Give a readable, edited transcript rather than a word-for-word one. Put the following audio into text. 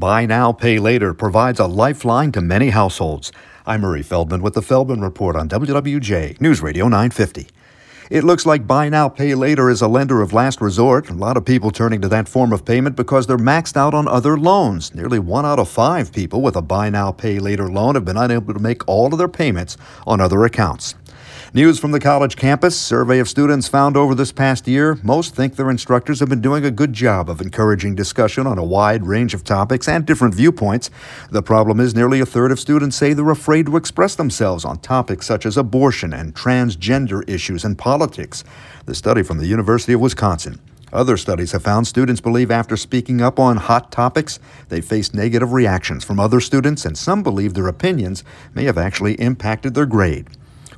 Buy Now, Pay Later provides a lifeline to many households. I'm Murray Feldman with the Feldman Report on WWJ News Radio 950. It looks like Buy Now, Pay Later is a lender of last resort. A lot of people turning to that form of payment because they're maxed out on other loans. Nearly 1 out of 5 people with a Buy Now, Pay Later loan have been unable to make all of their payments on other accounts. News from the college campus. Survey of students found over this past year, most think their instructors have been doing a good job of encouraging discussion on a wide range of topics and different viewpoints. The problem is nearly 1/3 of students say they're afraid to express themselves on topics such as abortion and transgender issues and politics. The study from the University of Wisconsin. Other studies have found students believe after speaking up on hot topics, they face negative reactions from other students, and some believe their opinions may have actually impacted their grade.